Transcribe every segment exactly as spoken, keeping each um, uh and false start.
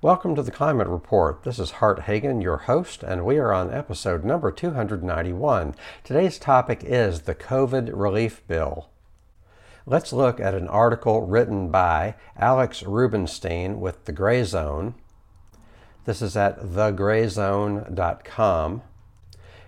Welcome to the Climate Report. This is Hart Hagen, your host, and we are on episode number two hundred ninety-one. Today's topic is the COVID relief bill. Let's look at an article written by Alex Rubenstein with The Gray Zone. This is at the gray zone dot com.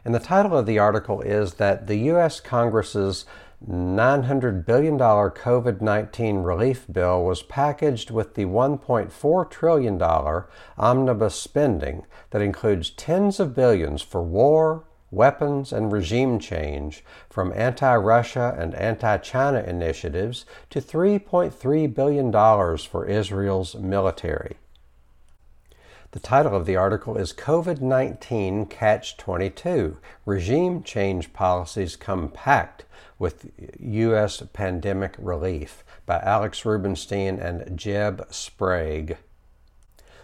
And the title of the article is that the U S Congress's nine hundred billion dollars COVID nineteen relief bill was packaged with the one point four trillion dollars omnibus spending that includes tens of billions for war, weapons, and regime change, from anti-Russia and anti-China initiatives to three point three billion dollars for Israel's military. The title of the article is COVID nineteen Catch twenty-two, Regime Change Policies Come Packed with U S. Pandemic Relief, by Alex Rubenstein and Jeb Sprague.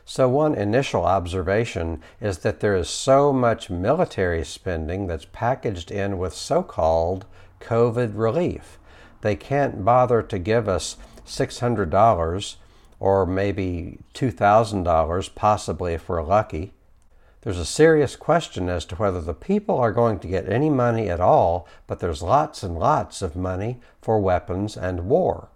So one initial observation is that there is so much military spending that's packaged in with so-called COVID relief. They can't bother to give us six hundred dollars or maybe two thousand dollars, possibly if we're lucky. There's a serious question as to whether the people are going to get any money at all, but there's lots and lots of money for weapons and war.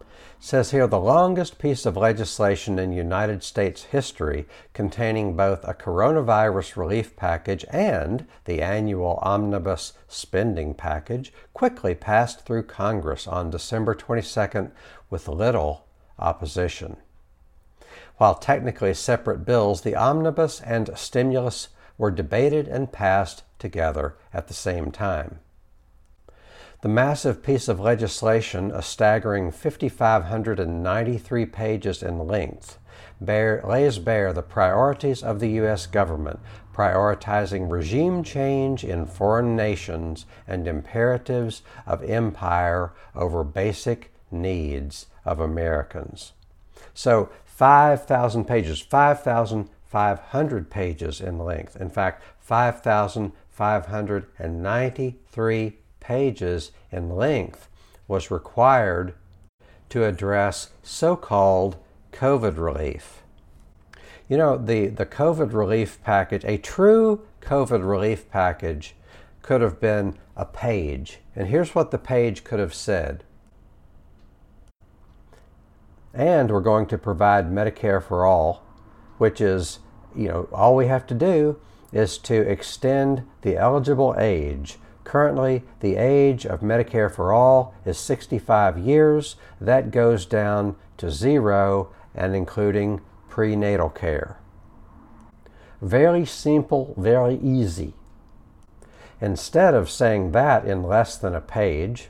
It says here, the longest piece of legislation in United States history, containing both a coronavirus relief package and the annual omnibus spending package, quickly passed through Congress on December twenty-second with little opposition. While technically separate bills, the omnibus and stimulus were debated and passed together at the same time. The massive piece of legislation, a staggering five thousand five hundred ninety-three pages in length, bear, lays bare the priorities of the U S government, prioritizing regime change in foreign nations and imperatives of empire over basic needs of Americans. So five thousand pages, five thousand five hundred pages in length. In fact, five thousand five hundred ninety-three pages in length was required to address so-called COVID relief. You know, the, the COVID relief package, a true COVID relief package, could have been a page. And here's what the page could have said. And we're going to provide Medicare for all, which is, you know, all we have to do is to extend the eligible age. Currently, the age of Medicare for all is sixty-five years. That goes down to zero and including prenatal care. Very simple, very easy. Instead of saying that in less than a page,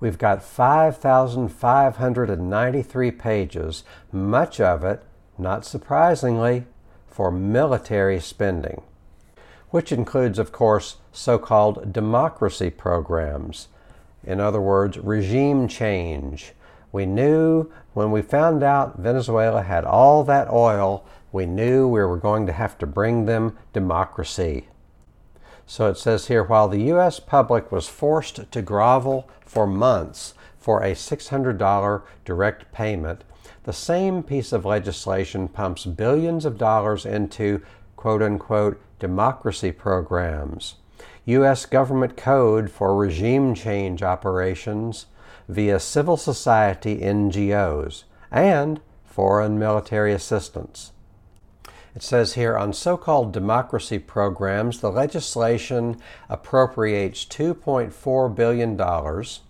we've got five thousand five hundred ninety-three pages, much of it, not surprisingly, for military spending, which includes, of course, so-called democracy programs. In other words, regime change. We knew when we found out Venezuela had all that oil, we knew we were going to have to bring them democracy. So it says here, while the U S public was forced to grovel for months for a six hundred dollars direct payment, the same piece of legislation pumps billions of dollars into quote-unquote democracy programs, U S government code for regime change operations via civil society N G Os, and foreign military assistance. It says here, on so-called democracy programs, the legislation appropriates two point four billion dollars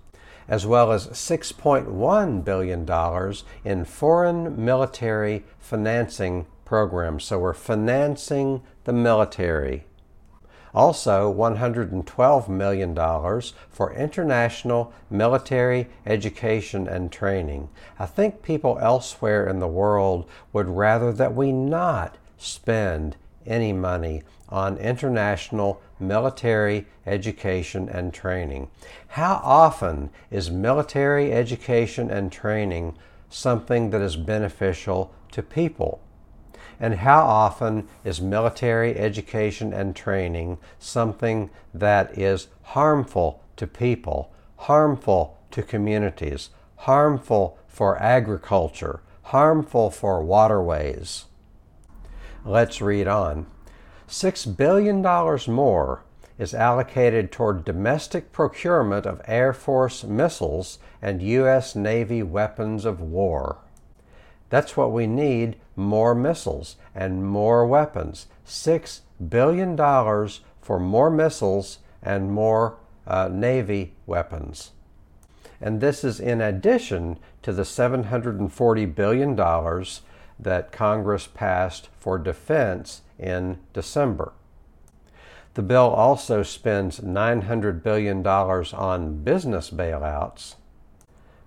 as well as six point one billion dollars in foreign military financing programs. So we're financing the military. Also, one hundred twelve million dollars for international military education and training. I think people elsewhere in the world would rather that we not spend any money on international military education and training. How often is military education and training something that is beneficial to people? And how often is military education and training something that is harmful to people, harmful to communities, harmful for agriculture, harmful for waterways. Let's read on. six billion dollars more is allocated toward domestic procurement of Air Force missiles and U S Navy weapons of war. That's what we need, more missiles and more weapons. six billion dollars for more missiles and more uh, Navy weapons. And this is in addition to the seven hundred forty billion dollars that Congress passed for defense in December. The bill also spends nine hundred billion dollars on business bailouts,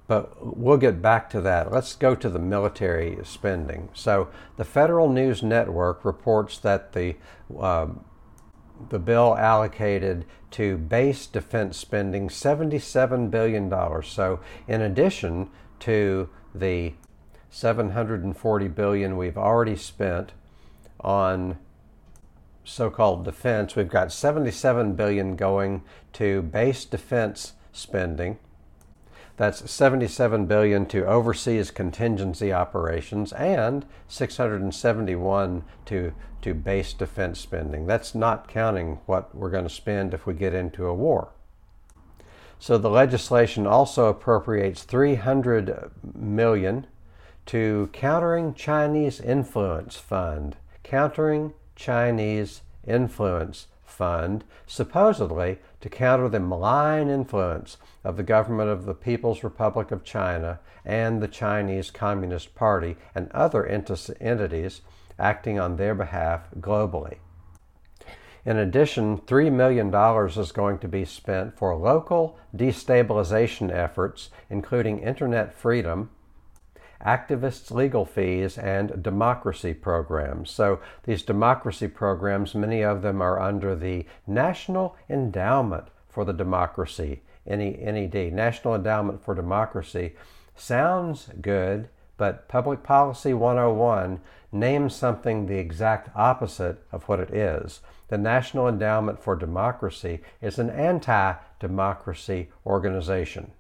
but we'll get back to that. Let's go to the military spending. So the Federal News Network reports that the uh, the bill allocated to base defense spending seventy-seven billion dollars. So in addition to the seven hundred forty billion dollars we've already spent on so-called defense, we've got seventy-seven billion dollars going to base defense spending. That's seventy-seven billion dollars to overseas contingency operations and six hundred seventy-one billion dollars to, to base defense spending. That's not counting what we're going to spend if we get into a war. So the legislation also appropriates three hundred million dollars to Countering Chinese Influence Fund. Countering Chinese Influence Fund, supposedly to counter the malign influence of the government of the People's Republic of China and the Chinese Communist Party and other ent- entities acting on their behalf globally. In addition, three million dollars is going to be spent for local destabilization efforts, including internet freedom, activists' legal fees, and democracy programs. So these democracy programs, many of them are under the National Endowment for the Democracy, N E D. National Endowment for Democracy sounds good, but Public Policy one oh one names something the exact opposite of what it is. The National Endowment for Democracy is an anti-democracy organization.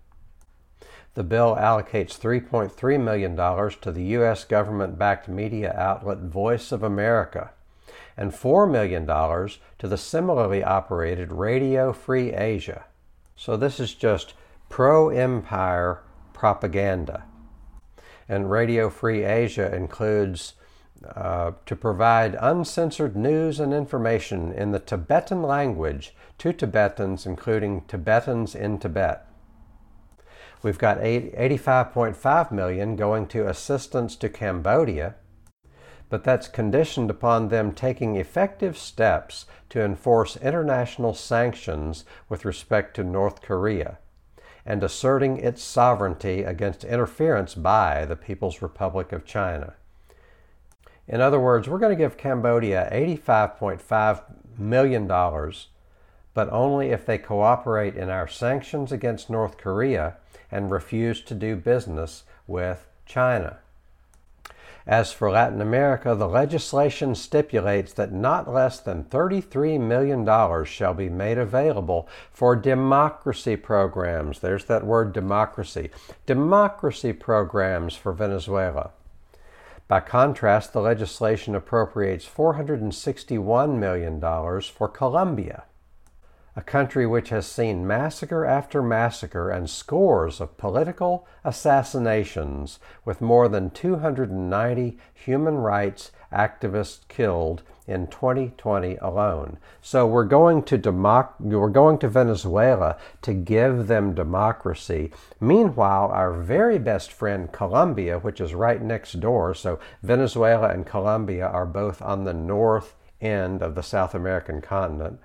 The bill allocates three point three million dollars to the U S government-backed media outlet Voice of America and four million dollars to the similarly operated Radio Free Asia. So this is just pro-empire propaganda. And Radio Free Asia includes uh, to provide uncensored news and information in the Tibetan language to Tibetans, including Tibetans in Tibet. We've got eighty-five point five million dollars going to assistance to Cambodia, but that's conditioned upon them taking effective steps to enforce international sanctions with respect to North Korea and asserting its sovereignty against interference by the People's Republic of China. In other words, we're going to give Cambodia eighty-five point five million dollars, but only if they cooperate in our sanctions against North Korea and refuse to do business with China. As for Latin America, the legislation stipulates that not less than thirty-three million dollars shall be made available for democracy programs. There's that word democracy. Democracy programs for Venezuela. By contrast, the legislation appropriates four hundred sixty-one million dollars for Colombia, a country which has seen massacre after massacre and scores of political assassinations, with more than two hundred ninety human rights activists killed in twenty twenty alone. So we're going to democ- we're going to Venezuela to give them democracy. Meanwhile, our very best friend Colombia, which is right next door, so Venezuela and Colombia are both on the north end of the South American continent.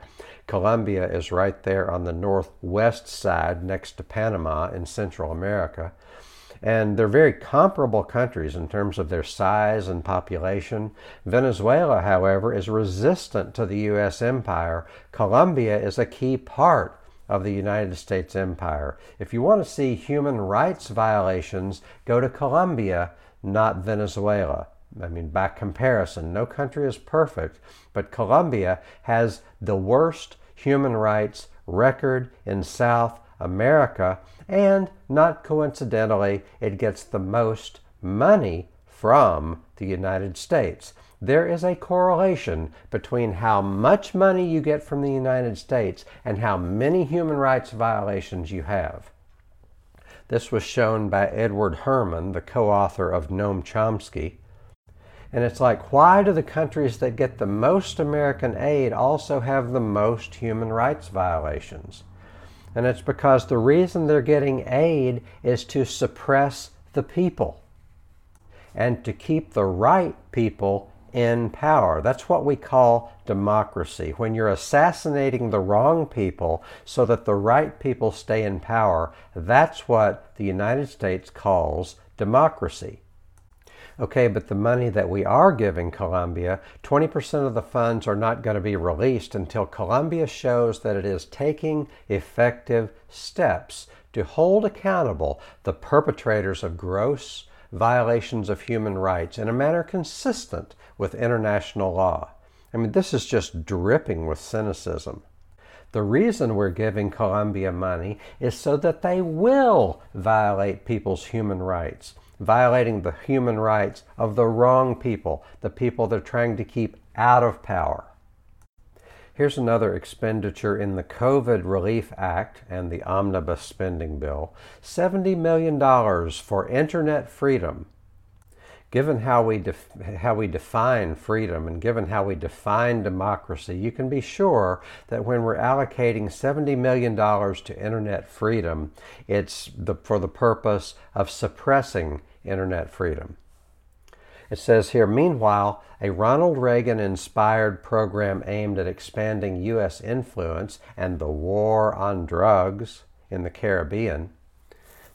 Colombia is right there on the northwest side next to Panama in Central America. And they're very comparable countries in terms of their size and population. Venezuela, however, is resistant to the U S empire. Colombia is a key part of the United States empire. If you want to see human rights violations, go to Colombia, not Venezuela. I mean, by comparison, no country is perfect, but Colombia has the worst human rights record in South America, and not coincidentally, it gets the most money from the United States. There is a correlation between how much money you get from the United States and how many human rights violations you have. This was shown by Edward Herman, the co-author of Noam Chomsky. And it's like, why do the countries that get the most American aid also have the most human rights violations? And it's because the reason they're getting aid is to suppress the people and to keep the right people in power. That's what we call democracy. When you're assassinating the wrong people so that the right people stay in power, that's what the United States calls democracy. Okay, but the money that we are giving Colombia, twenty percent of the funds are not going to be released until Colombia shows that it is taking effective steps to hold accountable the perpetrators of gross violations of human rights in a manner consistent with international law. I mean, this is just dripping with cynicism. The reason we're giving Colombia money is so that they will violate people's human rights, violating the human rights of the wrong people, the people they're trying to keep out of power. Here's another expenditure in the COVID Relief Act and the Omnibus Spending Bill, seventy million dollars for internet freedom. Given how we def- how we define freedom and given how we define democracy, you can be sure that when we're allocating seventy million dollars to internet freedom, it's the, for the purpose of suppressing internet freedom. It says here, meanwhile, a Ronald Reagan-inspired program aimed at expanding U S influence and the war on drugs in the Caribbean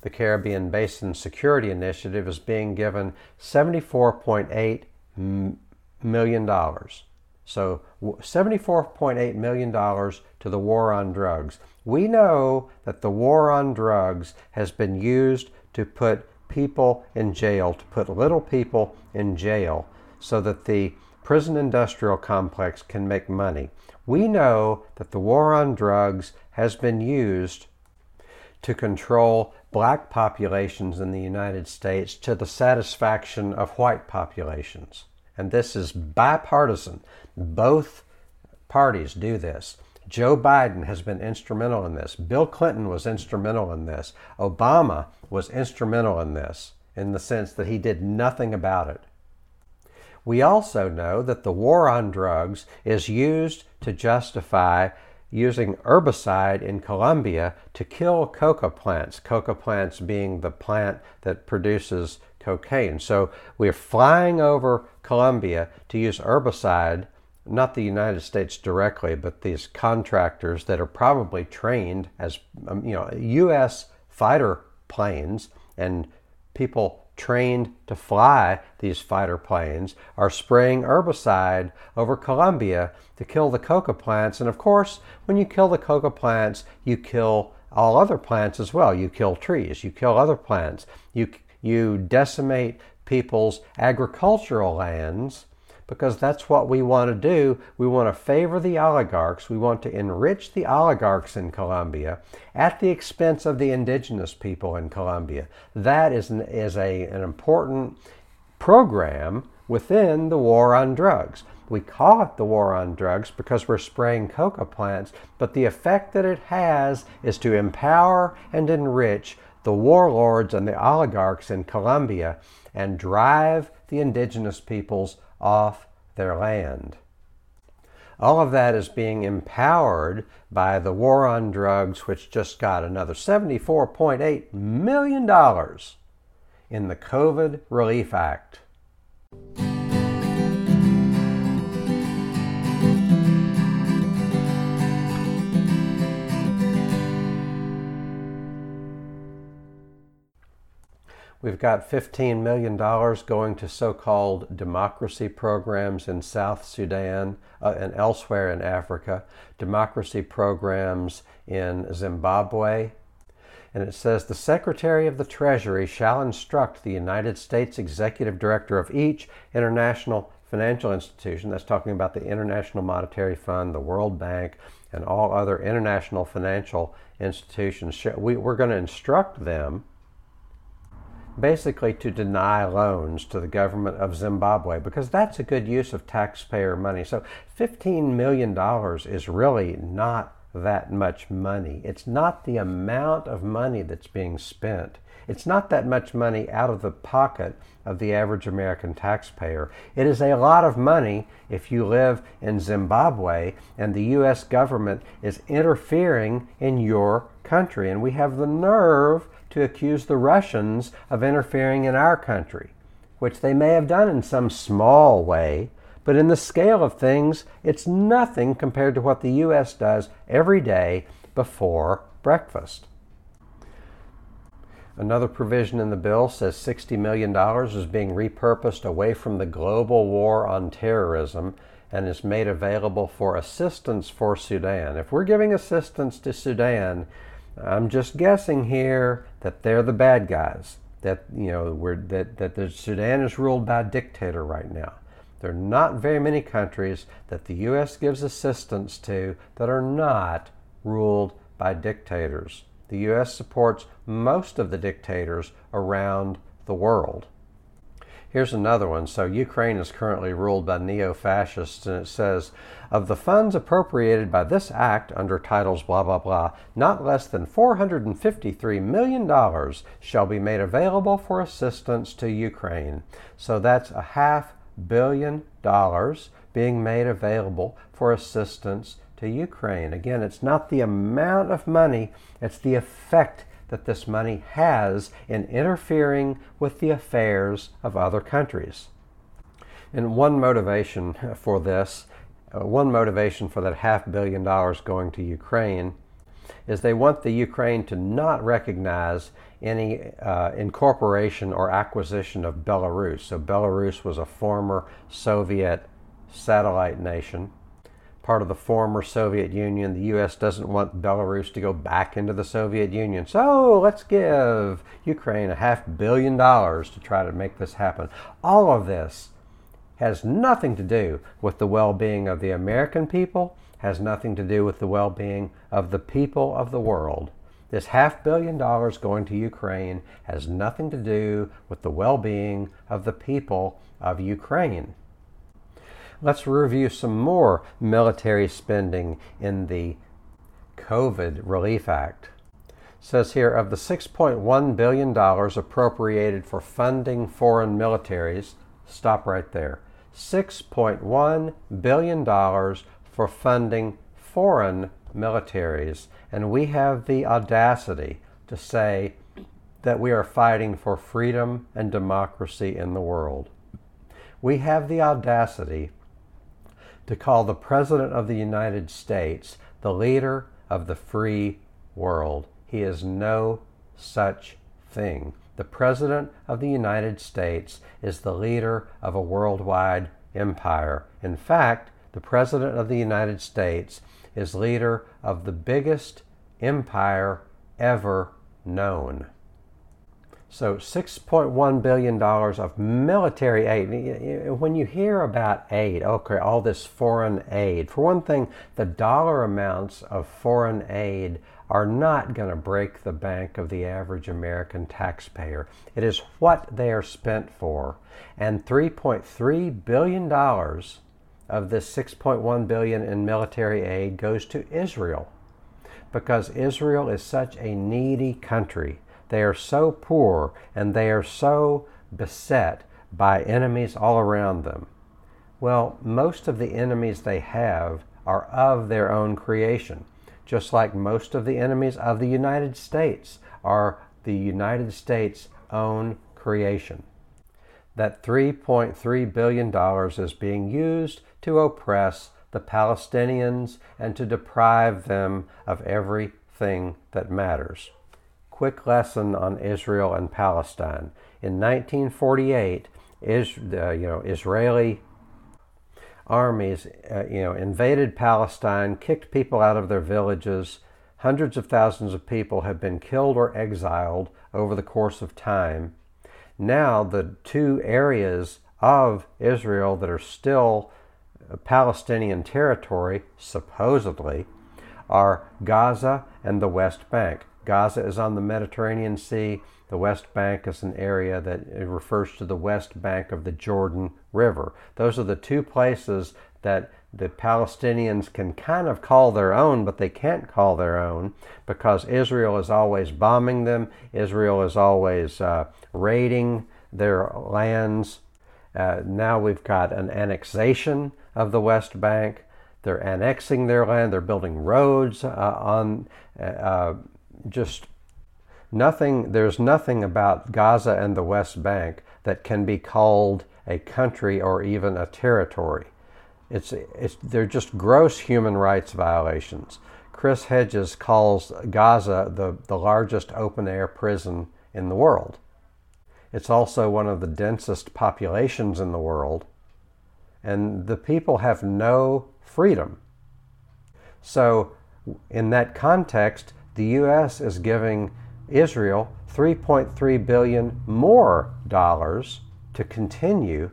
The Caribbean Basin Security Initiative is being given seventy-four point eight million dollars. So seventy-four point eight million dollars to the war on drugs. We know that the war on drugs has been used to put people in jail, to put little people in jail so that the prison industrial complex can make money. We know that the war on drugs has been used to control black populations in the United States to the satisfaction of white populations. And this is bipartisan. Both parties do this. Joe Biden has been instrumental in this. Bill Clinton was instrumental in this. Obama was instrumental in this, in the sense that he did nothing about it. We also know that the war on drugs is used to justify using herbicide in Colombia to kill coca plants, coca plants being the plant that produces cocaine. So we're flying over Colombia to use herbicide, not the United States directly, but these contractors that are probably trained as, you know, U S fighter planes, and people trained to fly these fighter planes are spraying herbicide over Colombia to kill the coca plants. And of course, when you kill the coca plants, you kill all other plants as well. You kill trees, you kill other plants, you you decimate people's agricultural lands, because that's what we want to do. We want to favor the oligarchs. We want to enrich the oligarchs in Colombia at the expense of the indigenous people in Colombia. That is an, is a, an important program within the war on drugs. We call it the war on drugs because we're spraying coca plants, but the effect that it has is to empower and enrich the warlords and the oligarchs in Colombia and drive the indigenous peoples off their land. All of that is being empowered by the war on drugs, which just got another seventy-four point eight million dollars in the COVID Relief Act. We've got fifteen million dollars going to so-called democracy programs in South Sudan uh, and elsewhere in Africa, democracy programs in Zimbabwe. And it says, the Secretary of the Treasury shall instruct the United States Executive Director of each international financial institution, that's talking about the International Monetary Fund, the World Bank, and all other international financial institutions. We, we're going to instruct them basically to deny loans to the government of Zimbabwe, because that's a good use of taxpayer money. So fifteen million dollars is really not that much money. It's not the amount of money that's being spent. It's not that much money out of the pocket of the average American taxpayer. It is a lot of money if you live in Zimbabwe and the U S government is interfering in your country. And we have the nerve to accuse the Russians of interfering in our country, which they may have done in some small way, but in the scale of things, it's nothing compared to what the U S does every day before breakfast. Another provision in the bill says sixty million dollars is being repurposed away from the global war on terrorism and is made available for assistance for Sudan. If we're giving assistance to Sudan, I'm just guessing here that they're the bad guys, that, you know, we're, that, that the Sudan is ruled by a dictator right now. There are not very many countries that the U S gives assistance to that are not ruled by dictators. The U S supports most of the dictators around the world. Here's another one. So Ukraine is currently ruled by neo-fascists, and it says, of the funds appropriated by this act under titles blah, blah, blah, not less than four hundred fifty-three million dollars shall be made available for assistance to Ukraine. So that's a half billion dollars being made available for assistance to Ukraine. Again, it's not the amount of money, it's the effect that this money has in interfering with the affairs of other countries. And one motivation for this, uh, one motivation for that half billion dollars going to Ukraine is they want the Ukraine to not recognize any uh, incorporation or acquisition of Belarus. So Belarus was a former Soviet satellite nation, part of the former Soviet Union. The U S doesn't want Belarus to go back into the Soviet Union. So let's give Ukraine a half billion dollars to try to make this happen. All of this has nothing to do with the well-being of the American people, has nothing to do with the well-being of the people of the world. This half billion dollars going to Ukraine has nothing to do with the well-being of the people of Ukraine. Let's review some more military spending in the COVID Relief Act. It says here, of the six point one billion dollars appropriated for funding foreign militaries, stop right there, six point one billion dollars for funding foreign militaries, and we have the audacity to say that we are fighting for freedom and democracy in the world. We have the audacity to call the President of the United States the leader of the free world. He is no such thing. The President of the United States is the leader of a worldwide empire. In fact, the President of the United States is leader of the biggest empire ever known. So six point one billion dollars of military aid. When you hear about aid, okay, all this foreign aid, for one thing, the dollar amounts of foreign aid are not going to break the bank of the average American taxpayer. It is what they are spent for. And three point three billion dollars of this six point one billion dollars in military aid goes to Israel, because Israel is such a needy country. They are so poor and they are so beset by enemies all around them. Well, most of the enemies they have are of their own creation, just like most of the enemies of the United States are the United States' own creation. That three point three billion dollars is being used to oppress the Palestinians and to deprive them of everything that matters. Quick lesson on Israel and Palestine. In nineteen forty-eight, is, uh, you know, Israeli armies uh, you know, invaded Palestine, kicked people out of their villages. Hundreds of thousands of people have been killed or exiled over the course of time. Now the two areas of Israel that are still Palestinian territory, supposedly, are Gaza and the West Bank. Gaza is on the Mediterranean Sea. The West Bank is an area that refers to the west bank of the Jordan River. Those are the two places that the Palestinians can kind of call their own, but they can't call their own because Israel is always bombing them. Israel is always uh, raiding their lands. Uh, now we've got an annexation of the West Bank. They're annexing their land. They're building roads uh, on uh, just nothing. There's nothing about Gaza and the West Bank that can be called a country or even a territory. It's, it's, they're just gross human rights violations. Chris Hedges calls Gaza the, the largest open-air prison in the world. It's also one of the densest populations in the world, and the people have no freedom. So in that context, the U S is giving Israel three point three billion dollars more dollars to continue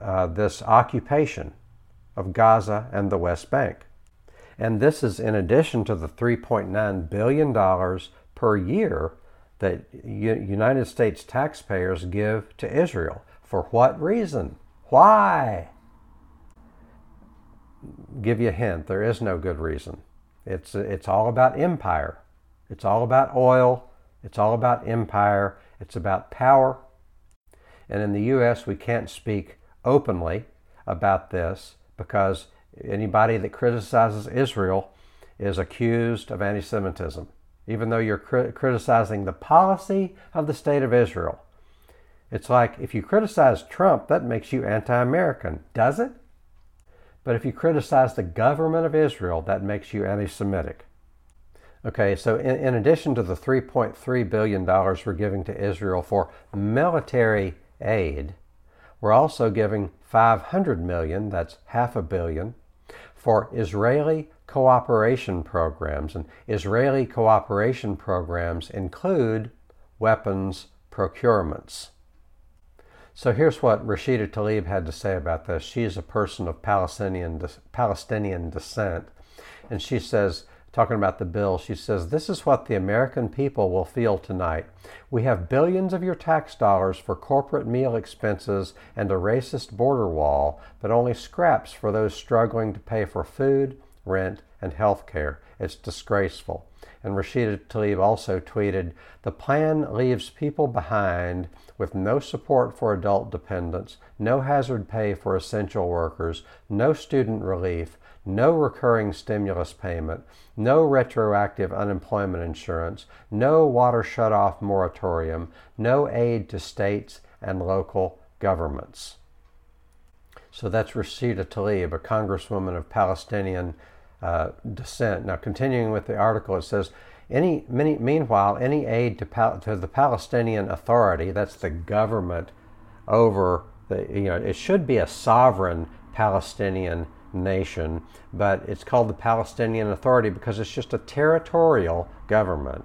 Uh, this occupation of Gaza and the West Bank. And this is in addition to the three point nine billion dollars per year that U- United States taxpayers give to Israel. For what reason? Why? Give you a hint, there is no good reason. It's, it's all about empire. It's all about oil. It's all about empire. It's about power. And in the U S, we can't speak openly about this because anybody that criticizes Israel is accused of anti-Semitism, even though you're cri- criticizing the policy of the state of Israel. It's like if you criticize Trump, that makes you anti-American, does it? But if you criticize the government of Israel, that makes you anti-Semitic. Okay, so in, in addition to the three point three billion dollars we're giving to Israel for military aid, we're also giving five hundred million dollars, that's half a billion, for Israeli cooperation programs. And Israeli cooperation programs include weapons procurements. So here's what Rashida Tlaib had to say about this. She's a person of Palestinian, Palestinian descent, and she says, talking about the bill, she says, "This is what the American people will feel tonight. We have billions of your tax dollars for corporate meal expenses and a racist border wall, but only scraps for those struggling to pay for food, rent, and health care. It's disgraceful." And Rashida Tlaib also tweeted, "The plan leaves people behind with no support for adult dependents, no hazard pay for essential workers, no student relief, no recurring stimulus payment, no retroactive unemployment insurance, no water shutoff moratorium, no aid to states and local governments." So that's Rashida Tlaib, a congresswoman of Palestinian uh, descent. Now, continuing with the article, it says, any, many, meanwhile, any aid to, Pal- to the Palestinian Authority, that's the government over, the, you know, it should be a sovereign Palestinian nation, but it's called the Palestinian Authority because it's just a territorial government.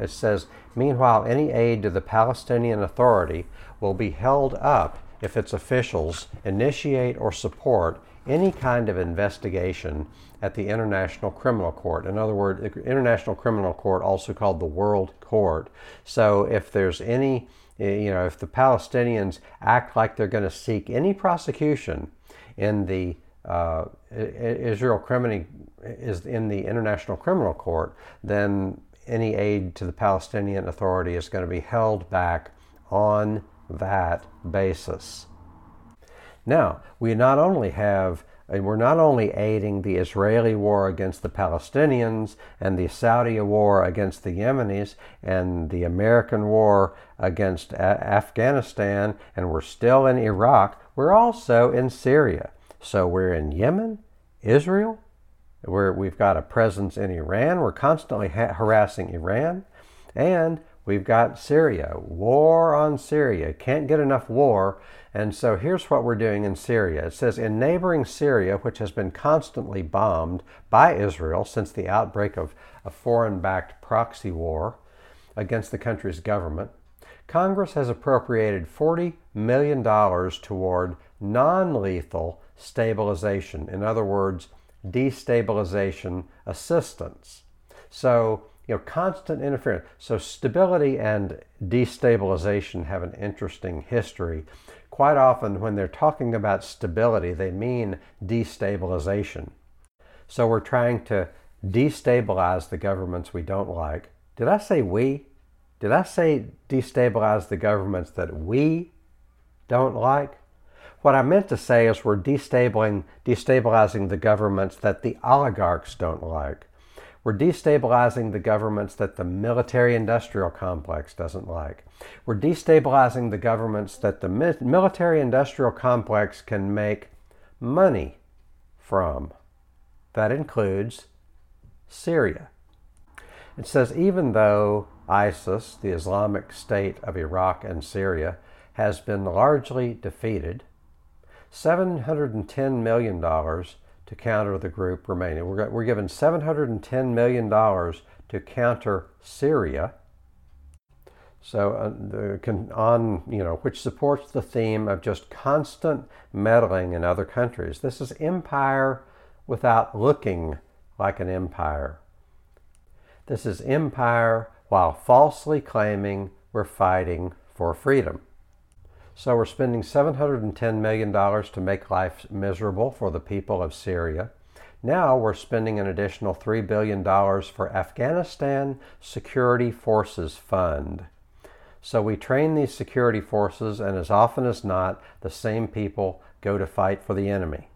It says, meanwhile, any aid to the Palestinian Authority will be held up if its officials initiate or support any kind of investigation at the International Criminal Court. In other words, the International Criminal Court, also called the World Court. So if there's any, you know, if the Palestinians act like they're going to seek any prosecution in the Uh, Israel crimini is in the International Criminal Court, then any aid to the Palestinian Authority is going to be held back on that basis. Now, we not only have, we're not only aiding the Israeli war against the Palestinians and the Saudi war against the Yemenis and the American war against a- Afghanistan, and we're still in Iraq, we're also in Syria. So we're in Yemen, Israel, where we've got a presence in Iran. We're constantly ha- harassing Iran. And we've got Syria, war on Syria. Can't get enough war. And so here's what we're doing in Syria. It says, in neighboring Syria, which has been constantly bombed by Israel since the outbreak of a foreign-backed proxy war against the country's government, Congress has appropriated forty million dollars toward non-lethal stabilization. In other words, destabilization assistance. So you know, constant interference. So stability and destabilization have an interesting history. Quite often when they're talking about stability, they mean destabilization. So we're trying to destabilize the governments we don't like. Did I say we? Did I say destabilize the governments that we don't like? What I meant to say is we're destabilizing, destabilizing the governments that the oligarchs don't like. We're destabilizing the governments that the military industrial complex doesn't like. We're destabilizing the governments that the mi- military industrial complex can make money from. That includes Syria. It says even though ISIS, the Islamic State of Iraq and Syria, has been largely defeated, seven hundred ten million dollars to counter the group remaining. We're, we're given seven hundred ten million dollars to counter Syria, so uh, on you know which supports the theme of just constant meddling in other countries. This is empire without looking like an empire. This is empire while falsely claiming we're fighting for freedom. So we're spending seven hundred ten million dollars to make life miserable for the people of Syria. Now we're spending an additional three billion dollars for Afghanistan Security Forces Fund. So we train these security forces, and as often as not, the same people go to fight for the enemy.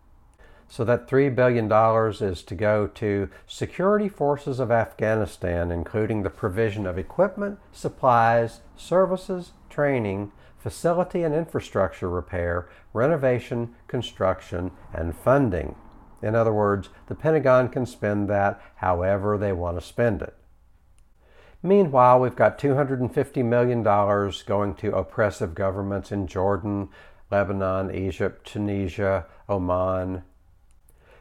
So that three billion dollars is to go to security forces of Afghanistan, including the provision of equipment, supplies, services, training, facility and infrastructure repair, renovation, construction, and funding. In other words, the Pentagon can spend that however they want to spend it. Meanwhile, we've got two hundred fifty million dollars going to oppressive governments in Jordan, Lebanon, Egypt, Tunisia, Oman,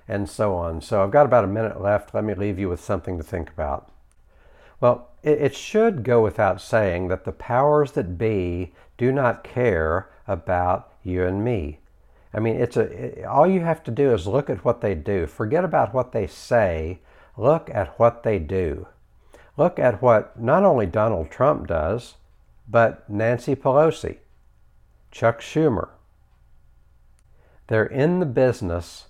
and so on. So I've got about a minute left. Let me leave you with something to think about. Well, it should go without saying that the powers that be do not care about you and me. I mean, it's a, it, all you have to do is look at what they do. Forget about what they say. Look at what they do. Look at what not only Donald Trump does, but Nancy Pelosi, Chuck Schumer. They're in the business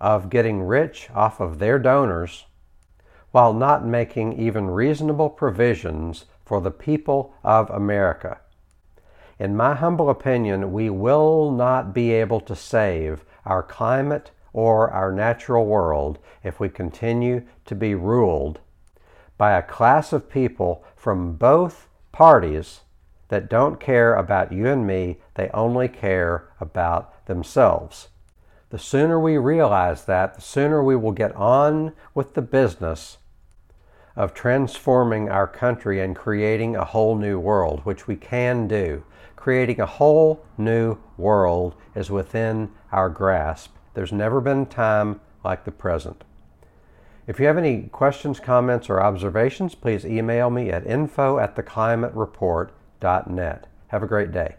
of getting rich off of their donors while not making even reasonable provisions for the people of America. In my humble opinion, we will not be able to save our climate or our natural world if we continue to be ruled by a class of people from both parties that don't care about you and me. They only care about themselves. The sooner we realize that, the sooner we will get on with the business of transforming our country and creating a whole new world, which we can do. Creating a whole new world is within our grasp. There's never been a time like the present. If you have any questions, comments, or observations, please email me at info at the climate report dot net. Have a great day.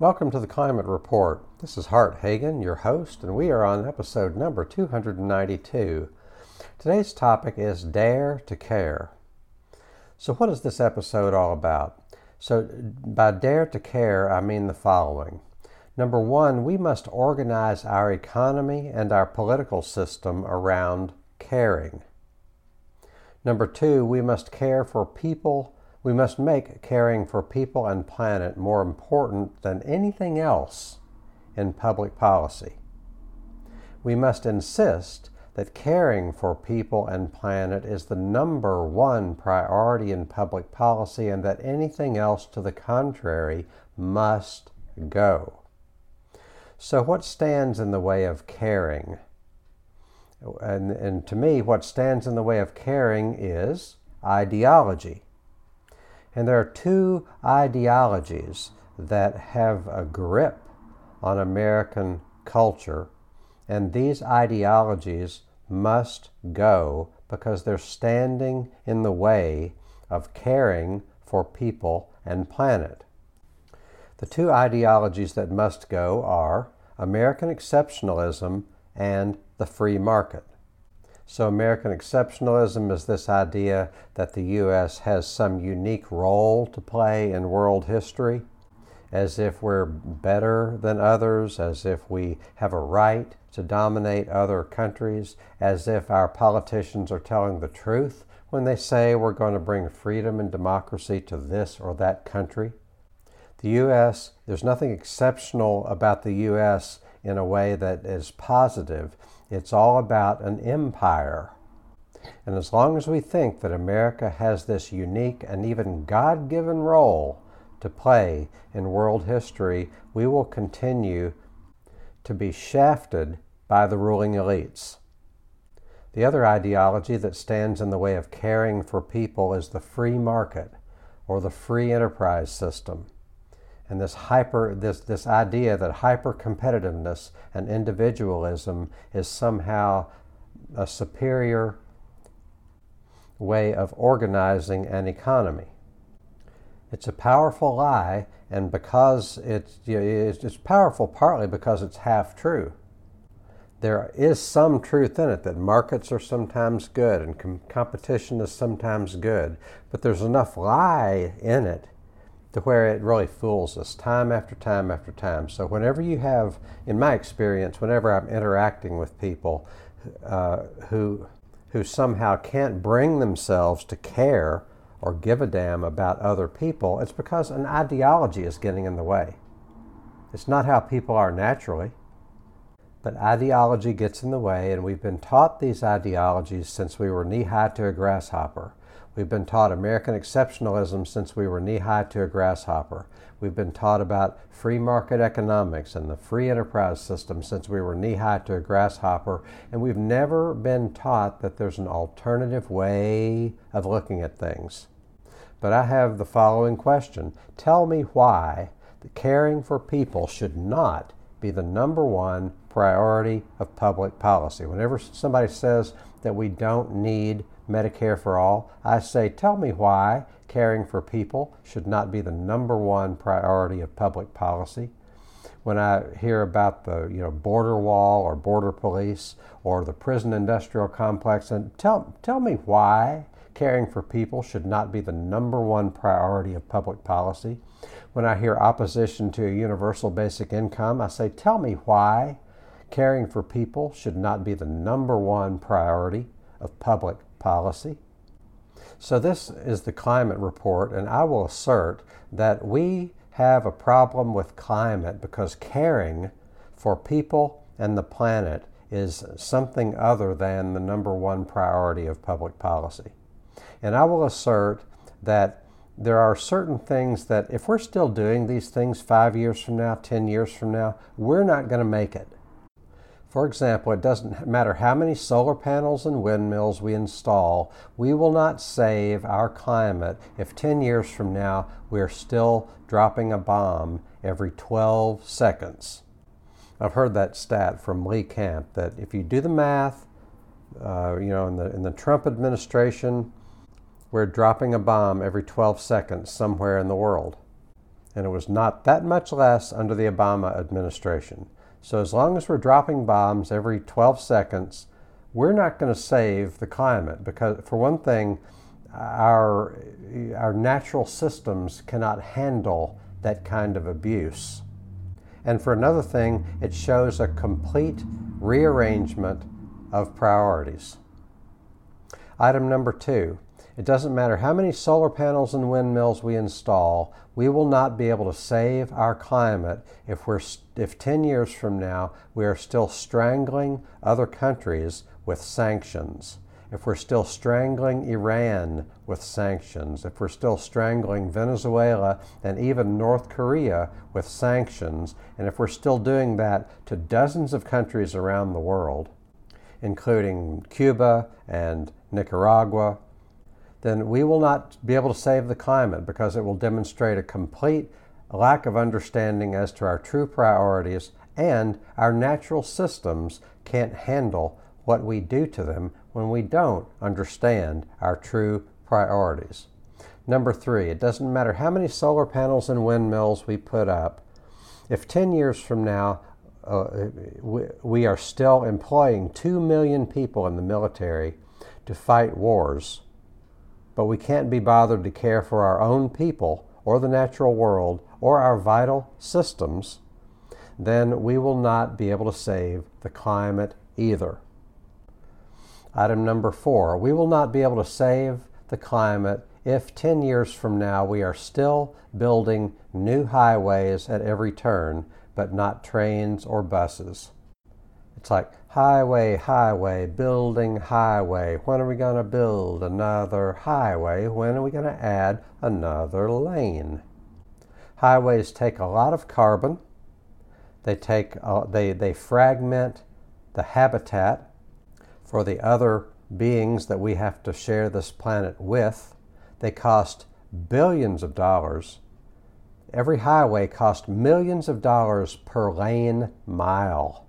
Welcome to the Climate Report. This is Hart Hagen, your host, and we are on episode number two hundred ninety-two. Today's topic is Dare to Care. So what is this episode all about? So by dare to care, I mean the following. Number one, we must organize our economy and our political system around caring. Number two, we must care for people. We must make caring for people and planet more important than anything else in public policy. We must insist that caring for people and planet is the number one priority in public policy and that anything else to the contrary must go. So what stands in the way of caring? And, and to me, what stands in the way of caring is ideology. And there are two ideologies that have a grip on American culture, and these ideologies must go because they're standing in the way of caring for people and planet. The two ideologies that must go are American exceptionalism and the free market. So American exceptionalism is this idea that the U S has some unique role to play in world history, as if we're better than others, as if we have a right to dominate other countries, as if our politicians are telling the truth when they say we're going to bring freedom and democracy to this or that country. The U S, there's nothing exceptional about the U S in a way that is positive. It's all about an empire. And as long as we think that America has this unique and even God-given role to play in world history, we will continue to be shafted by the ruling elites. The other ideology that stands in the way of caring for people is the free market or the free enterprise system. And this hyper, this, this idea that hyper-competitiveness and individualism is somehow a superior way of organizing an economy. It's a powerful lie, and because it's, you know, it's, it's powerful partly because it's half true. There is some truth in it that markets are sometimes good and com- competition is sometimes good, but there's enough lie in it to where it really fools us time after time after time. So whenever you have, in my experience, whenever I'm interacting with people uh, who who somehow can't bring themselves to care or give a damn about other people, it's because an ideology is getting in the way. It's not how people are naturally, but ideology gets in the way, and we've been taught these ideologies since we were knee-high to a grasshopper. We've been taught American exceptionalism since we were knee-high to a grasshopper. We've been taught about free market economics and the free enterprise system since we were knee-high to a grasshopper. And we've never been taught that there's an alternative way of looking at things. But I have the following question. Tell me why the caring for people should not be the number one priority of public policy. Whenever somebody says that we don't need Medicare for all, I say, tell me why caring for people should not be the number one priority of public policy. When I hear about the, you know, border wall or border police or the prison industrial complex, and tell tell me why caring for people should not be the number one priority of public policy. When I hear opposition to a universal basic income, I say, tell me why caring for people should not be the number one priority of public policy. So this is the climate report, and I will assert that we have a problem with climate because caring for people and the planet is something other than the number one priority of public policy. And I will assert that there are certain things that if we're still doing these things five years from now, ten years from now, we're not going to make it. For example, it doesn't matter how many solar panels and windmills we install, we will not save our climate if ten years from now we're still dropping a bomb every twelve seconds. I've heard that stat from Lee Camp that if you do the math, uh, you know, in the, in the Trump administration, we're dropping a bomb every twelve seconds somewhere in the world. And it was not that much less under the Obama administration. So as long as we're dropping bombs every twelve seconds, we're not going to save the climate because, for one thing, our, our natural systems cannot handle that kind of abuse. And for another thing, it shows a complete rearrangement of priorities. Item number two. It doesn't matter how many solar panels and windmills we install, we will not be able to save our climate if we're if ten years from now we are still strangling other countries with sanctions, if we're still strangling Iran with sanctions, if we're still strangling Venezuela and even North Korea with sanctions, and if we're still doing that to dozens of countries around the world, including Cuba and Nicaragua, then we will not be able to save the climate because it will demonstrate a complete a lack of understanding as to our true priorities, and our natural systems can't handle what we do to them when we don't understand our true priorities. Number three, it doesn't matter how many solar panels and windmills we put up, if ten years from now uh, we, we are still employing two million people in the military to fight wars, but we can't be bothered to care for our own people or the natural world or our vital systems, then we will not be able to save the climate either. Item number four, we will not be able to save the climate if ten years from now we are still building new highways at every turn, but not trains or buses. It's like highway, highway, building highway. When are we going to build another highway? When are we going to add another lane? Highways take a lot of carbon. They take uh, they they fragment the habitat for the other beings that we have to share this planet with. They cost billions of dollars. Every highway costs millions of dollars per lane mile.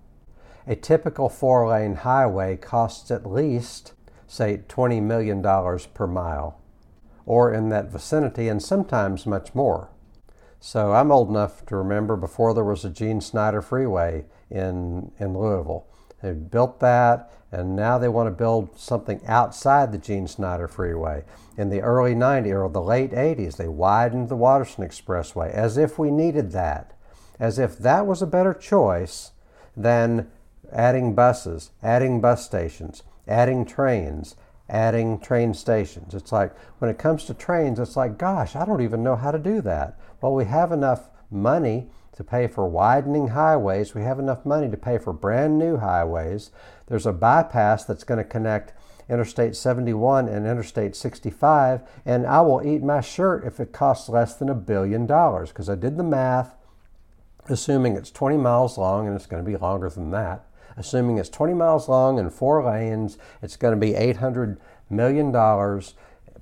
A typical four-lane highway costs at least, say, twenty million dollars per mile, or in that vicinity, and sometimes much more. So I'm old enough to remember before there was a Gene Snyder Freeway in, in Louisville. They built that, and now they want to build something outside the Gene Snyder Freeway. In the early nineties or the late eighties, they widened the Watterson Expressway, as if we needed that, as if that was a better choice than adding buses, adding bus stations, adding trains, adding train stations. It's like, when it comes to trains, it's like, gosh, I don't even know how to do that. Well, we have enough money to pay for widening highways. We have enough money to pay for brand new highways. There's a bypass that's going to connect Interstate seventy-one and Interstate sixty-five, and I will eat my shirt if it costs less than a billion dollars, because I did the math, assuming it's twenty miles long, and it's going to be longer than that. Assuming it's twenty miles long and four lanes, it's going to be eight hundred million dollars,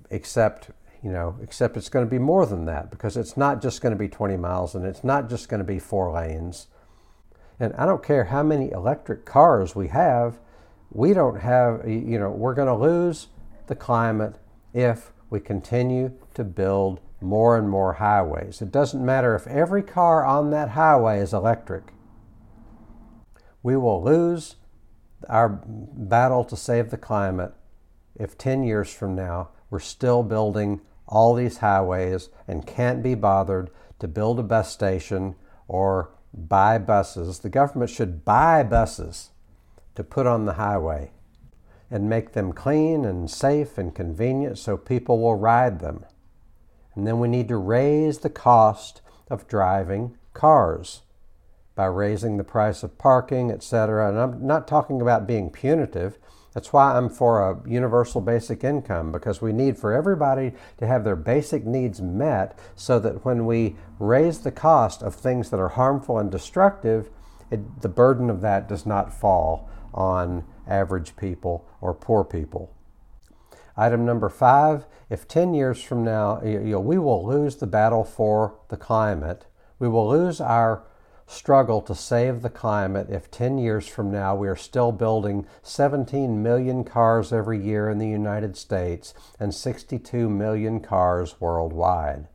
except You know, except it's going to be more than that, because it's not just going to be twenty miles, and it's not just going to be four lanes. And I don't care how many electric cars we have, we don't have, you know, we're going to lose the climate if we continue to build more and more highways. It doesn't matter if every car on that highway is electric. We will lose our battle to save the climate if ten years from now we're still building all these highways and can't be bothered to build a bus station or buy buses. The government should buy buses to put on the highway and make them clean and safe and convenient so people will ride them. And then we need to raise the cost of driving cars by raising the price of parking, et cetera. And I'm not talking about being punitive. That's why I'm for a universal basic income, because we need for everybody to have their basic needs met, so that when we raise the cost of things that are harmful and destructive, it, the burden of that does not fall on average people or poor people. Item number five, if ten years from now, you know, we will lose the battle for the climate. We will lose our struggle to save the climate if ten years from now we are still building seventeen million cars every year in the United States and sixty-two million cars worldwide.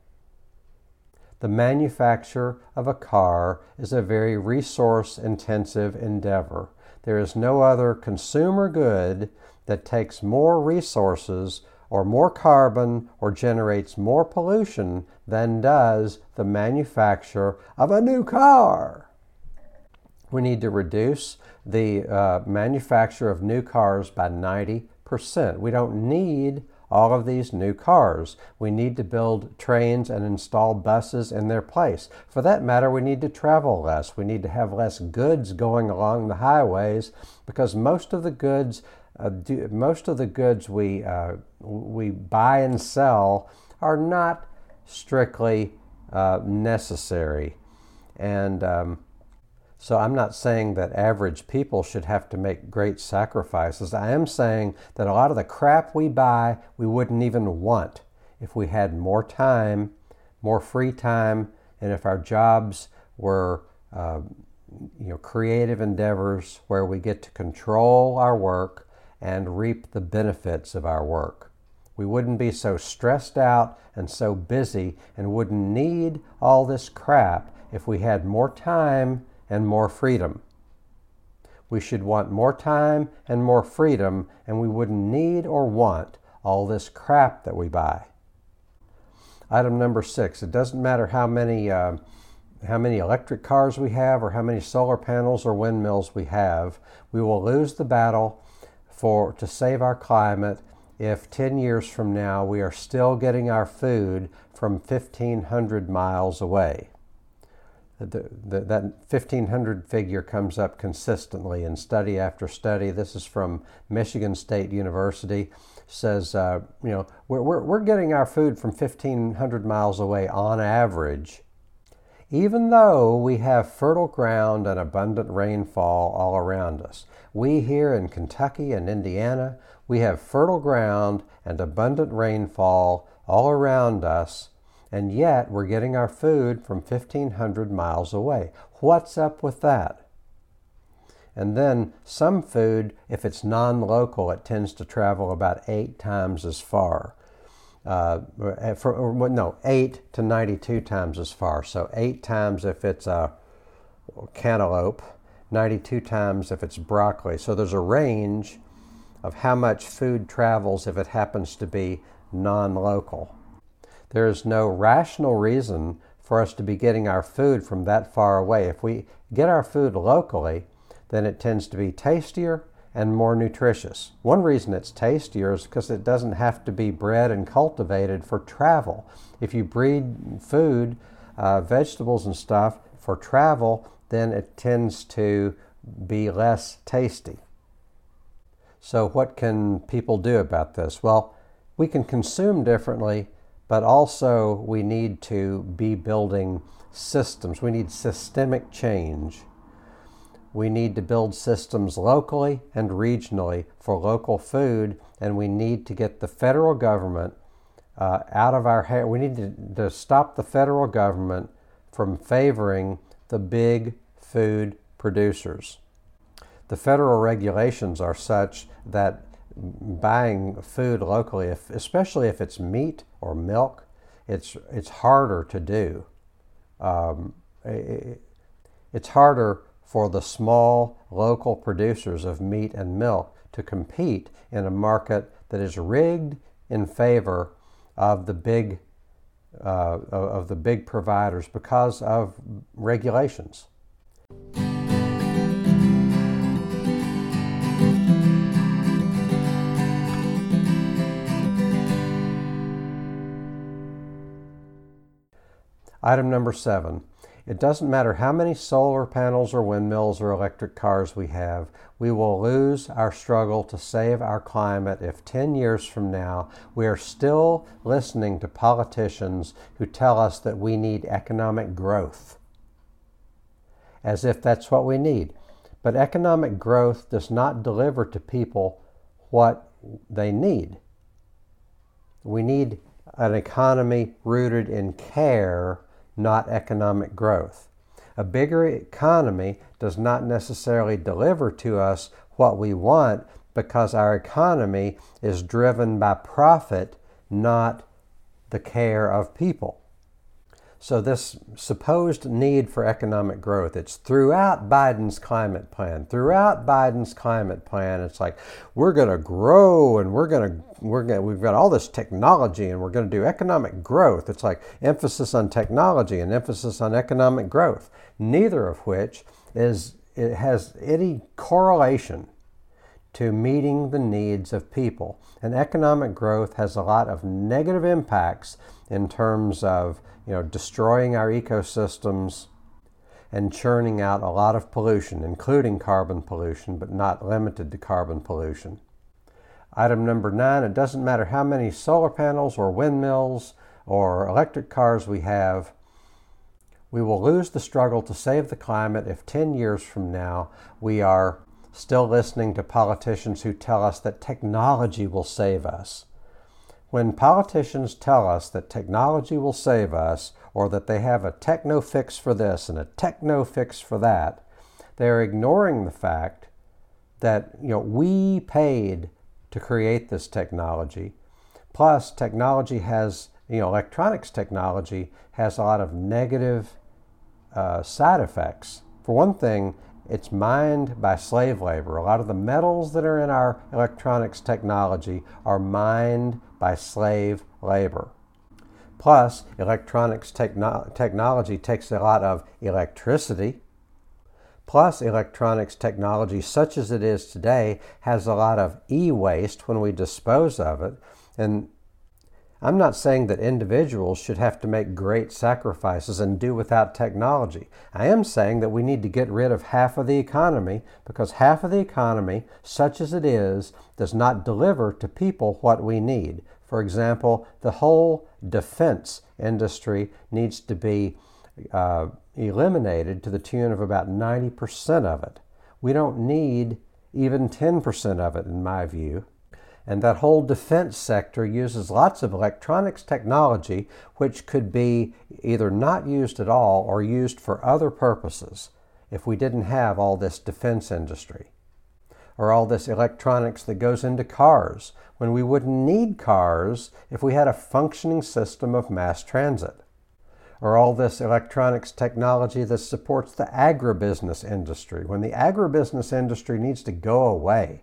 The manufacture of a car is a very resource-intensive endeavor. There is no other consumer good that takes more resources or more carbon or generates more pollution than does the manufacture of a new car. We need to reduce the uh, manufacture of new cars by ninety percent. We don't need all of these new cars. We need to build trains and install buses in their place. For that matter, we need to travel less. We need to have less goods going along the highways, because most of the goods Uh, do, most of the goods we uh, we buy and sell are not strictly uh, necessary. And um, so I'm not saying that average people should have to make great sacrifices. I am saying that a lot of the crap we buy, we wouldn't even want if we had more time, more free time, And if our jobs were uh, you know, creative endeavors where we get to control our work and reap the benefits of our work, we wouldn't be so stressed out and so busy and wouldn't need all this crap if we had more time and more freedom. We should want more time and more freedom, and we wouldn't need or want all this crap that we buy. Item number six, it doesn't matter how many uh, how many electric cars we have or how many solar panels or windmills we have, we will lose the battle for to save our climate if ten years from now we are still getting our food from fifteen hundred miles away. The, the, that fifteen hundred figure comes up consistently in study after study. This is from Michigan State University. Says, uh, you know, we're, we're, we're getting our food from fifteen hundred miles away on average, even though we have fertile ground and abundant rainfall all around us. We here in Kentucky and Indiana, we have fertile ground and abundant rainfall all around us, and yet we're getting our food from fifteen hundred miles away. What's up with that? And then some food, if it's non-local, it tends to travel about eight times as far. Uh, for, or, no, eight to ninety-two times as far. So eight times if it's a cantaloupe, ninety-two times if it's broccoli. So there's a range of how much food travels if it happens to be non-local. There is no rational reason for us to be getting our food from that far away. If we get our food locally, then it tends to be tastier and more nutritious. One reason it's tastier is because it doesn't have to be bred and cultivated for travel. If you breed food, uh, vegetables and stuff for travel, then it tends to be less tasty. So what can people do about this? Well, we can consume differently, but also we need to be building systems. We need systemic change. We need to build systems locally and regionally for local food, and we need to get the federal government uh, out of our hair. We need to, to stop the federal government from favoring the big food producers. The federal regulations are such that buying food locally, if, especially if it's meat or milk, it's it's harder to do. Um, it, it's harder for the small local producers of meat and milk to compete in a market that is rigged in favor of the big uh, of the big providers because of regulations. Item number seven, it doesn't matter how many solar panels or windmills or electric cars we have, we will lose our struggle to save our climate if ten years from now we are still listening to politicians who tell us that we need economic growth, as if that's what we need. But economic growth does not deliver to people what they need. We need an economy rooted in care, not economic growth. A bigger economy does not necessarily deliver to us what we want because our economy is driven by profit, not the care of people. So this supposed need for economic growth, it's throughout Biden's climate plan. Throughout Biden's climate plan, it's like we're going to grow and we're going to we're going we've got all this technology and we're going to do economic growth. It's like emphasis on technology and emphasis on economic growth, neither of which is it has any correlation to meeting the needs of people. And economic growth has a lot of negative impacts in terms of, you know, destroying our ecosystems and churning out a lot of pollution, including carbon pollution, but not limited to carbon pollution. Item number nine, it doesn't matter how many solar panels or windmills or electric cars we have, we will lose the struggle to save the climate if ten years from now we are still listening to politicians who tell us that technology will save us, When politicians tell us that technology will save us, or that they have a techno fix for this and a techno fix for that, they are ignoring the fact that, you know, we paid to create this technology. Plus, technology has, you know, electronics technology has a lot of negative uh, side effects. For one thing, it's mined by slave labor. A lot of the metals that are in our electronics technology are mined by slave labor. Plus, electronics techno- technology takes a lot of electricity. Plus, electronics technology, such as it is today, has a lot of e-waste when we dispose of it. And I'm not saying that individuals should have to make great sacrifices and do without technology. I am saying that we need to get rid of half of the economy, because half of the economy, such as it is, does not deliver to people what we need. For example, the whole defense industry needs to be uh, eliminated to the tune of about ninety percent of it. We don't need even ten percent of it, in my view. And that whole defense sector uses lots of electronics technology, which could be either not used at all or used for other purposes if we didn't have all this defense industry, or all this electronics that goes into cars, when we wouldn't need cars if we had a functioning system of mass transit, or all this electronics technology that supports the agribusiness industry, when the agribusiness industry needs to go away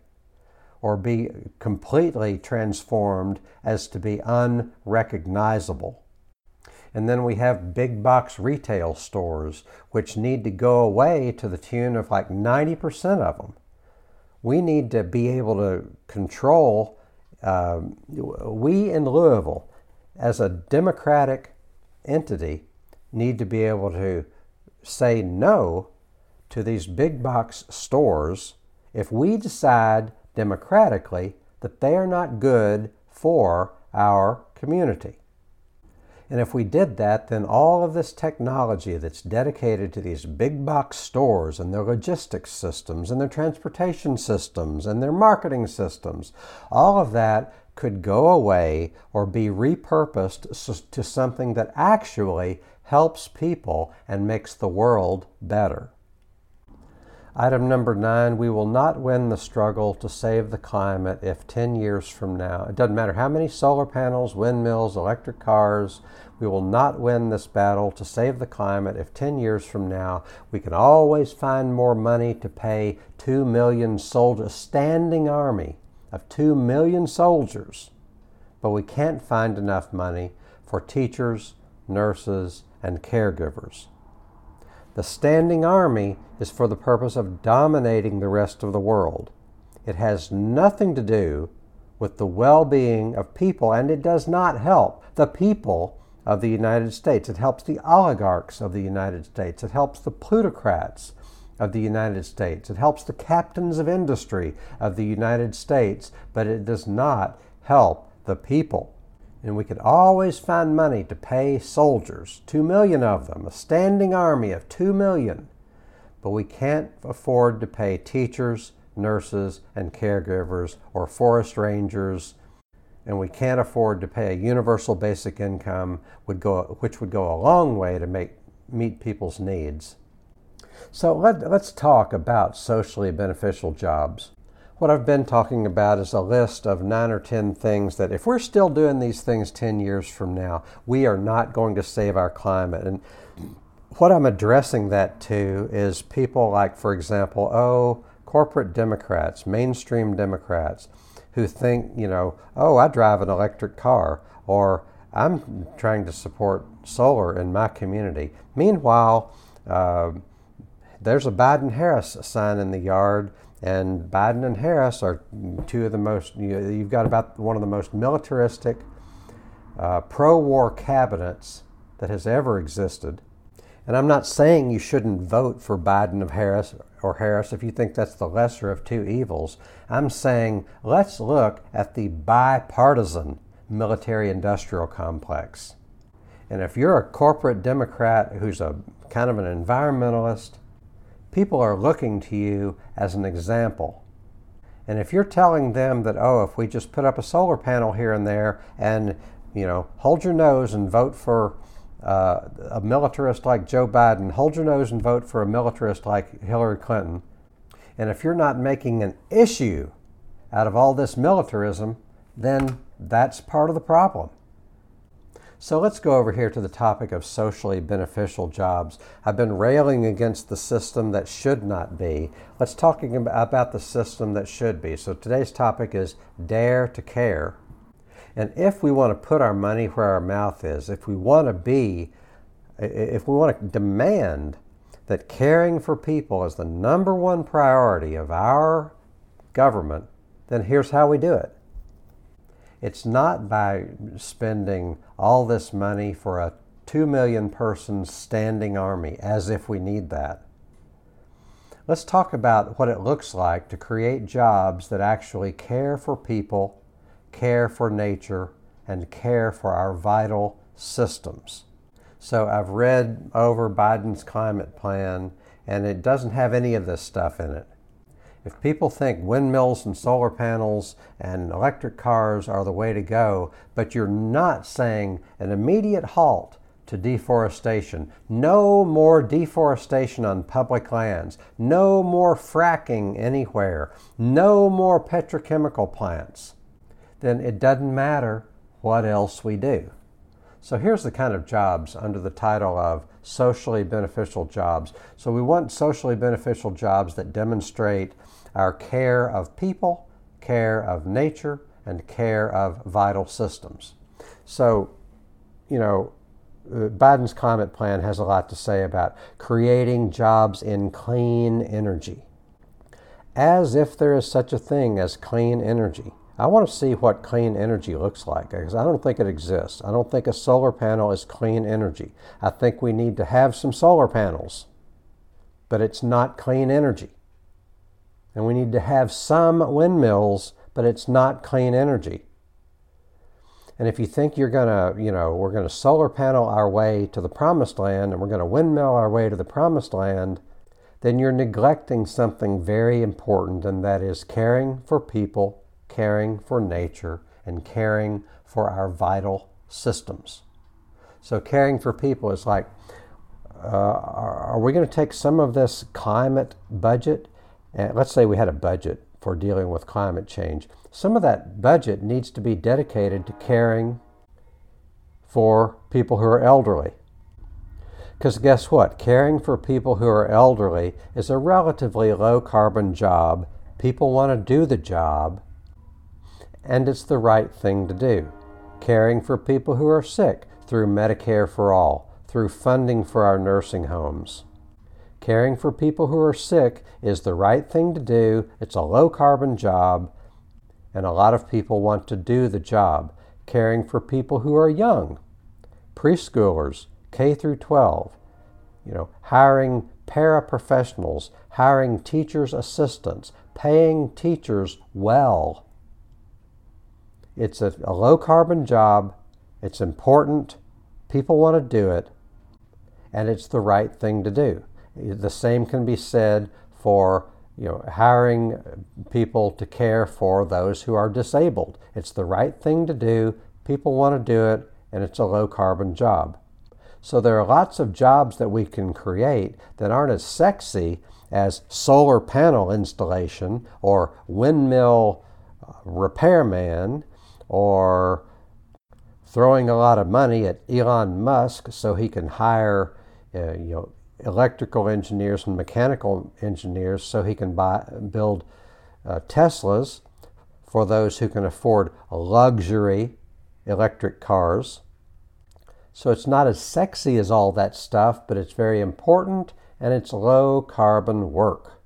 or be completely transformed as to be unrecognizable. And then we have big box retail stores, which need to go away to the tune of like ninety percent of them. We need to be able to control, uh, we in Louisville, as a democratic entity, need to be able to say no to these big box stores if we decide democratically that they are not good for our community. And if we did that, then all of this technology that's dedicated to these big box stores and their logistics systems and their transportation systems and their marketing systems, all of that could go away or be repurposed to something that actually helps people and makes the world better. Item number nine, we will not win the struggle to save the climate if ten years from now, it doesn't matter how many solar panels, windmills, electric cars, we will not win this battle to save the climate if ten years from now we can always find more money to pay two million soldiers, standing army of two million soldiers, but we can't find enough money for teachers, nurses, and caregivers. The standing army is for the purpose of dominating the rest of the world. It has nothing to do with the well-being of people, and it does not help the people of the United States. It helps the oligarchs of the United States. It helps the plutocrats of the United States. It helps the captains of industry of the United States, but it does not help the people. And we could always find money to pay soldiers, two million of them, a standing army of two million. But we can't afford to pay teachers, nurses, and caregivers, or forest rangers. And we can't afford to pay a universal basic income, would go, which would go a long way to make, meet people's needs. So let, let's talk about socially beneficial jobs. What I've been talking about is a list of nine or ten things that if we're still doing these things ten years from now, we are not going to save our climate. And what I'm addressing that to is people like, for example, oh, corporate Democrats, mainstream Democrats who think, you know, oh, I drive an electric car, or I'm trying to support solar in my community. Meanwhile, uh, there's a Biden-Harris sign in the yard, and Biden and Harris are two of the most, you know, you've got about one of the most militaristic uh, pro-war cabinets that has ever existed. And I'm not saying you shouldn't vote for Biden of Harris or Harris if you think that's the lesser of two evils. I'm saying let's look at the bipartisan military industrial complex. And if you're a corporate Democrat who's a kind of an environmentalist, people are looking to you as an example. And if you're telling them that, oh, if we just put up a solar panel here and there and, you know, hold your nose and vote for uh, a militarist like Joe Biden, hold your nose and vote for a militarist like Hillary Clinton. And if you're not making an issue out of all this militarism, then that's part of the problem. So let's go over here to the topic of socially beneficial jobs. I've been railing against the system that should not be. Let's talk about the system that should be. So today's topic is dare to care. And if we want to put our money where our mouth is, if we want to be, if we want to demand that caring for people is the number one priority of our government, then here's how we do it. It's not by spending all this money for a two million person standing army, as if we need that. Let's talk about what it looks like to create jobs that actually care for people, care for nature, and care for our vital systems. So I've read over Biden's climate plan, and it doesn't have any of this stuff in it. If people think windmills and solar panels and electric cars are the way to go, but you're not saying an immediate halt to deforestation, no more deforestation on public lands, no more fracking anywhere, no more petrochemical plants, then it doesn't matter what else we do. So here's the kind of jobs under the title of socially beneficial jobs. So we want socially beneficial jobs that demonstrate our care of people, care of nature, and care of vital systems. So, you know, Biden's climate plan has a lot to say about creating jobs in clean energy, as if there is such a thing as clean energy. I want to see what clean energy looks like, because I don't think it exists. I don't think a solar panel is clean energy. I think we need to have some solar panels, but it's not clean energy. And we need to have some windmills, but it's not clean energy. And if you think you're going to, you know, we're going to solar panel our way to the promised land and we're going to windmill our way to the promised land, then you're neglecting something very important, and that is caring for people, caring for nature, and caring for our vital systems. So caring for people is like, uh, are we going to take some of this climate budget? And let's say we had a budget for dealing with climate change. Some of that budget needs to be dedicated to caring for people who are elderly. Because guess what? Caring for people who are elderly is a relatively low carbon job. People want to do the job. And it's the right thing to do. Caring for people who are sick through Medicare for All, through funding for our nursing homes. Caring for people who are sick is the right thing to do. It's a low carbon job, and a lot of people want to do the job. Caring for people who are young, preschoolers, K through twelve, you know, hiring paraprofessionals, hiring teachers' assistants, paying teachers well. It's a, a low-carbon job, it's important, people want to do it, and it's the right thing to do. The same can be said for, you know, hiring people to care for those who are disabled. It's the right thing to do, people want to do it, and it's a low-carbon job. So there are lots of jobs that we can create that aren't as sexy as solar panel installation or windmill repairman, or throwing a lot of money at Elon Musk so he can hire uh, you know, electrical engineers and mechanical engineers so he can buy, build uh, Teslas for those who can afford luxury electric cars. So it's not as sexy as all that stuff, but it's very important, and it's low carbon work.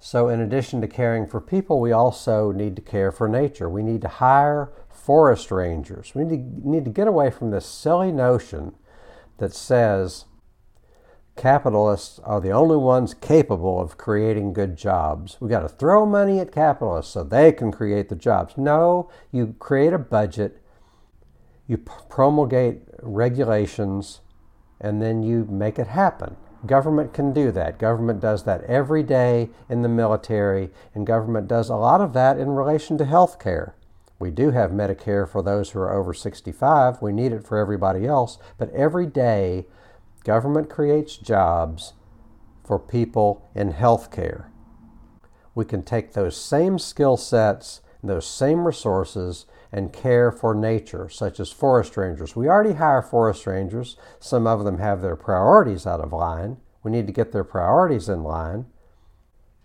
So in addition to caring for people, we also need to care for nature. We need to hire forest rangers. We need to, need to get away from this silly notion that says capitalists are the only ones capable of creating good jobs. We've got to throw money at capitalists so they can create the jobs. No, you create a budget, you promulgate regulations, and then you make it happen. Government can do that. Government does that every day in the military, and government does a lot of that in relation to health care. We do have Medicare for those who are over sixty-five. We need it for everybody else. But every day, government creates jobs for people in health care. We can take those same skill sets, those same resources, and care for nature, such as forest rangers. We already hire forest rangers. Some of them have their priorities out of line. We need to get their priorities in line.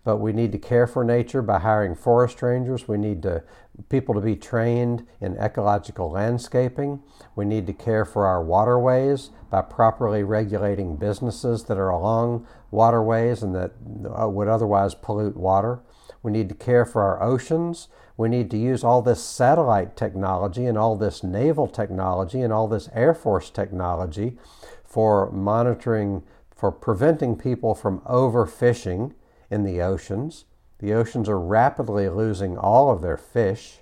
But we need to care for nature by hiring forest rangers. We need to, people to be trained in ecological landscaping. We need to care for our waterways by properly regulating businesses that are along waterways and that would otherwise pollute water. We need to care for our oceans. We need to use all this satellite technology and all this naval technology and all this Air Force technology for monitoring, for preventing people from overfishing in the oceans. The oceans are rapidly losing all of their fish.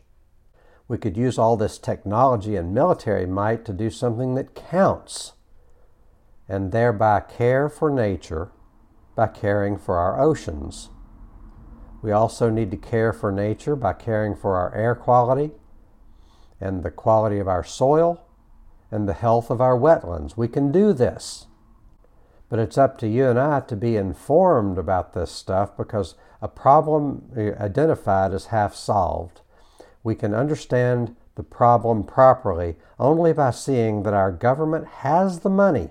We could use all this technology and military might to do something that counts and thereby care for nature by caring for our oceans. We also need to care for nature by caring for our air quality and the quality of our soil and the health of our wetlands. We can do this, but it's up to you and I to be informed about this stuff, because a problem identified is half solved. We can understand the problem properly only by seeing that our government has the money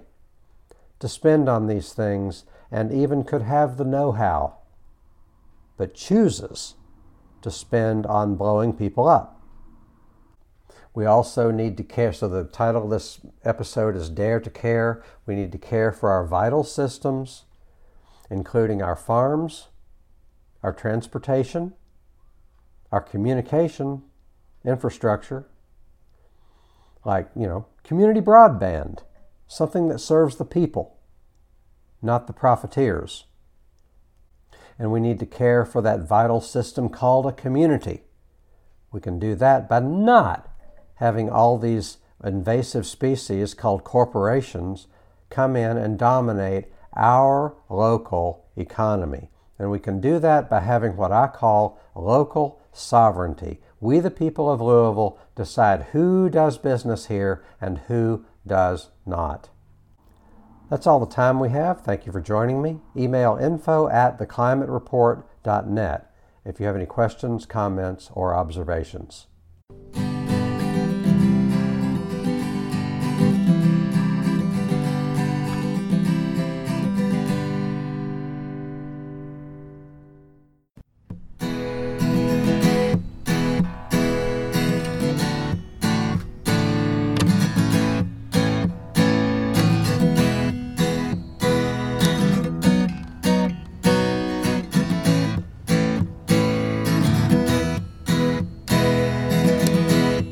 to spend on these things and even could have the know-how, but chooses to spend on blowing people up. We also need to care, so the title of this episode is Dare to Care. We need to care for our vital systems, including our farms, our transportation, our communication infrastructure, like, you know, community broadband, something that serves the people, not the profiteers. And we need to care for that vital system called a community. We can do that by not having all these invasive species called corporations come in and dominate our local economy. And we can do that by having what I call local sovereignty. We, the people of Louisville, decide who does business here and who does not. That's all the time we have. Thank you for joining me. Email info at theclimatereport.net if you have any questions, comments, or observations.